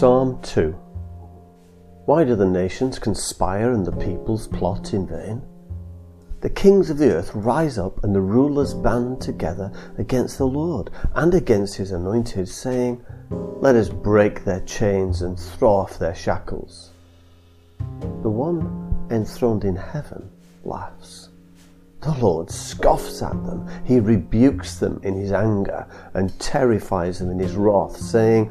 Psalm 2. Why do the nations conspire and the peoples plot in vain? The kings of the earth rise up and the rulers band together against the Lord and against his anointed, saying, "Let us break their chains and throw off their shackles." The one enthroned in heaven laughs. The Lord scoffs at them. He rebukes them in his anger and terrifies them in his wrath, saying,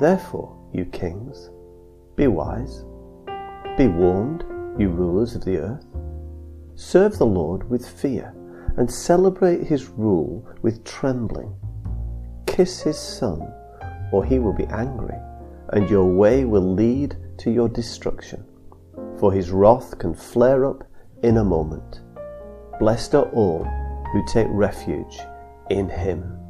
Therefore, you kings, be wise. Be warned, you rulers of the earth. Serve the Lord with fear and celebrate his rule with trembling. Kiss his son, or he will be angry, and your way will lead to your destruction, for his wrath can flare up in a moment. Blessed are all who take refuge in him."